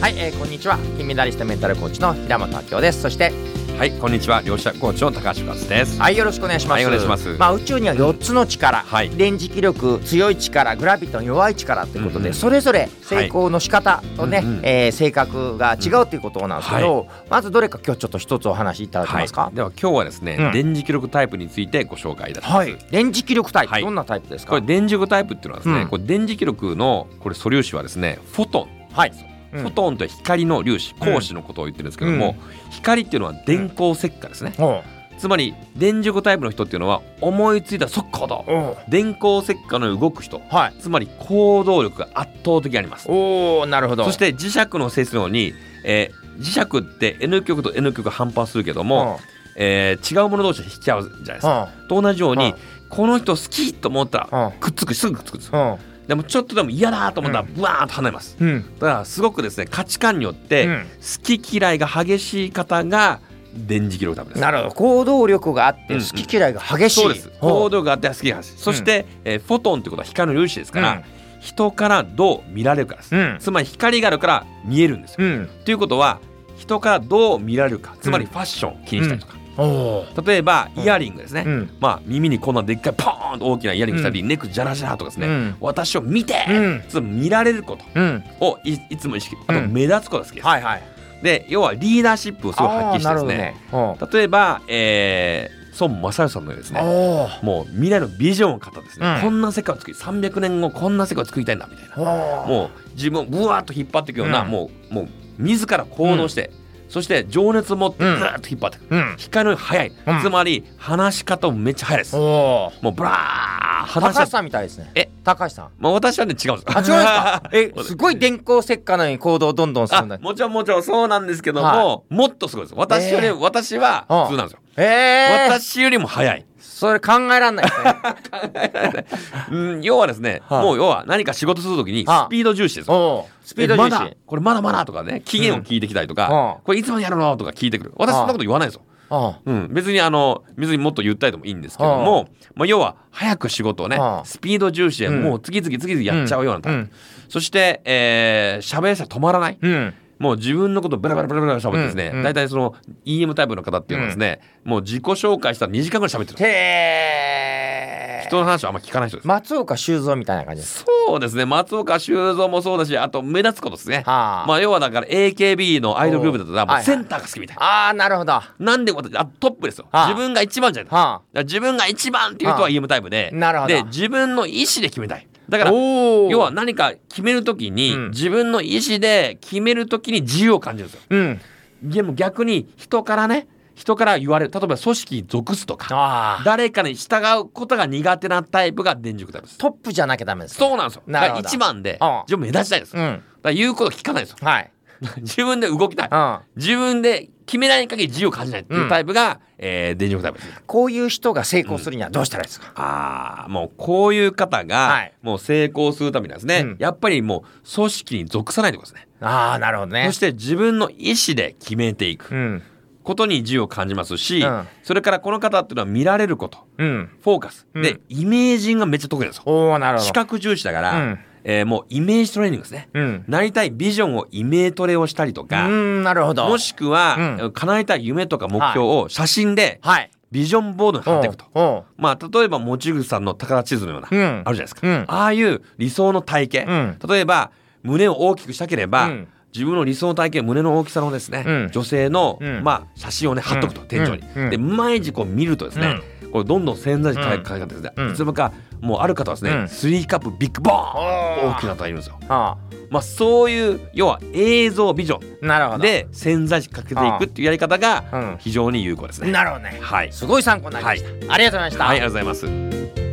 はい、こんにちは。金メダリストメンタルコーチの平本明夫です。そしてはい、こんにちは。両者コーチの高橋勝です。はい、よろしくお願いします。はい、お願いします。まあ、宇宙には4つの力、はい、連磁気力、強い力、グラビトン、弱い力ということで、それぞれ成功の仕方とね、性格が違うということなんですけど、まずどれか今日ちょっと一つお話いただけますか？では今日はですね、連磁気力タイプについてご紹介いたします。連磁気力タイプ、どんなタイプですか？これ連磁気力タイプっていうのはですね、これ電磁気力のこれ素粒子はですね、フォトン、フォトンという光の粒子、光子のことを言ってるんですけども、光っていうのは電光石火ですね。つまり電磁気タイプの人っていうのは思いついた速攻動、電光石火の動く人、つまり行動力が圧倒的にあります。なるほど。そして磁石の性質のように、磁石って N 極と N 極が反発するけども、違うもの同士で引き合うじゃないですか。と同じように、この人好きと思ったらくっつく、すぐくっつくんですよ。でもちょっとでも嫌だと思ったらブワーッと離れます。だからすごくですね、価値観によって好き嫌いが激しい方が電磁気力タイプです。なるほど。行動力があって好き嫌いが激しい、そうです。行動があって好きが激しい、そして、フォトンということは光の粒子ですから、人からどう見られるかです、つまり光があるから見えるんですよ、ということは人からどう見られるか、つまりファッションを気にしたりとか、例えばイヤリングですね、耳にこんなでっかいポーンと大きなイヤリングしたり、ネックジャラジャラとかですね、私を見て、見られることを いつも意識、あと目立つことが好きです、で要はリーダーシップをすごい発揮してですね、例えば、孫正義さんのようにですね、もう未来のビジョンを買ったですね、こんな世界を作り、300年後こんな世界を作りたいんだみたいな、もう自分をブワーッと引っ張っていくような、もう自ら行動して、そして情熱を持ってずっと引っ張っていく、光のように速い、つまり話し方もめっちゃ速いです。もうブラー話し高橋さんみたいですね。高橋さん、私はね違うんです。すごい電光石火のように行動をどんどんするんだ。もちろんそうなんですけども、もっとすごいです。私は普通なんですよ。私よりも速い。それ考えらんないですね。要はですね、もう要は何か仕事するときにスピード重視ですよ。スピード重視。これまだとかね、期限を聞いてきたりとか、これいつまでやるのとか聞いてくる。私そんなこと言わないですよ。別にもっとゆったりでもいいんですけども、要は早く仕事をね、スピード重視でもう次々やっちゃうようなタイプ。そして喋りさえ止まらない。もう自分のことをブラブラ喋ってですね、大体その EM タイプの方っていうのはですね、もう自己紹介したら2時間ぐらい喋ってる。人の話はあんま聞かない人です。松岡修造みたいな感じです。そうですね、松岡修造もそうだし、あと目立つことですね。要はだから AKB のアイドルグループだったらもうセンターが好きみたいな、なるほど。なんで私トップですよ。自分が一番じゃない、自分が一番っていう人は EM タイプで、で自分の意思で決めたい。だから要は何か決めるときに、自分の意思で決めるときに自由を感じるんですよ、でも逆に人から言われる、例えば組織に属すとか誰かに従うことが苦手なタイプが電磁気タイプです。トップじゃなきゃダメです。そうなんですよ。だから一番で自分目立ちたいです、だから言うこと聞かないですよ、自分で動きたい、自分で決めない限り自由を感じないっていうタイプが、電磁気力タイプです。こういう人が成功するにはどうしたらいいですか？もうこういう方がもう成功するためにはですね、やっぱりもう組織に属さないってことですね。なるほどね。そして自分の意思で決めていく、ことに自由を感じますし、それからこの方っていうのは見られること、フォーカス、でイメージがめっちゃ得意なんですよ。なるほど。視覚重視だから、もうイメージトレーニングですね、なりたいビジョンをイメトレをしたりとか、なるほど。もしくは、叶えたい夢とか目標を写真で、ビジョンボードに貼っていくと、例えば望月さんの高田地図のような、あるじゃないですか、ああいう理想の体型、例えば胸を大きくしたければ、自分の理想の体型、胸の大きさのですね、女性の、写真をね貼っとくと、天井に、で毎日こう見るとですね、これどんどん潜在意識変え方ですね、いつもかもうある方はですね、3カップビッグボーン大きな方がいるんですよ。そういう要は映像ビジョンで潜在意識かけていくっていうやり方が非常に有効ですね。なるほどね。すごい参考になりました。ありがとうございました。ありがとうございます。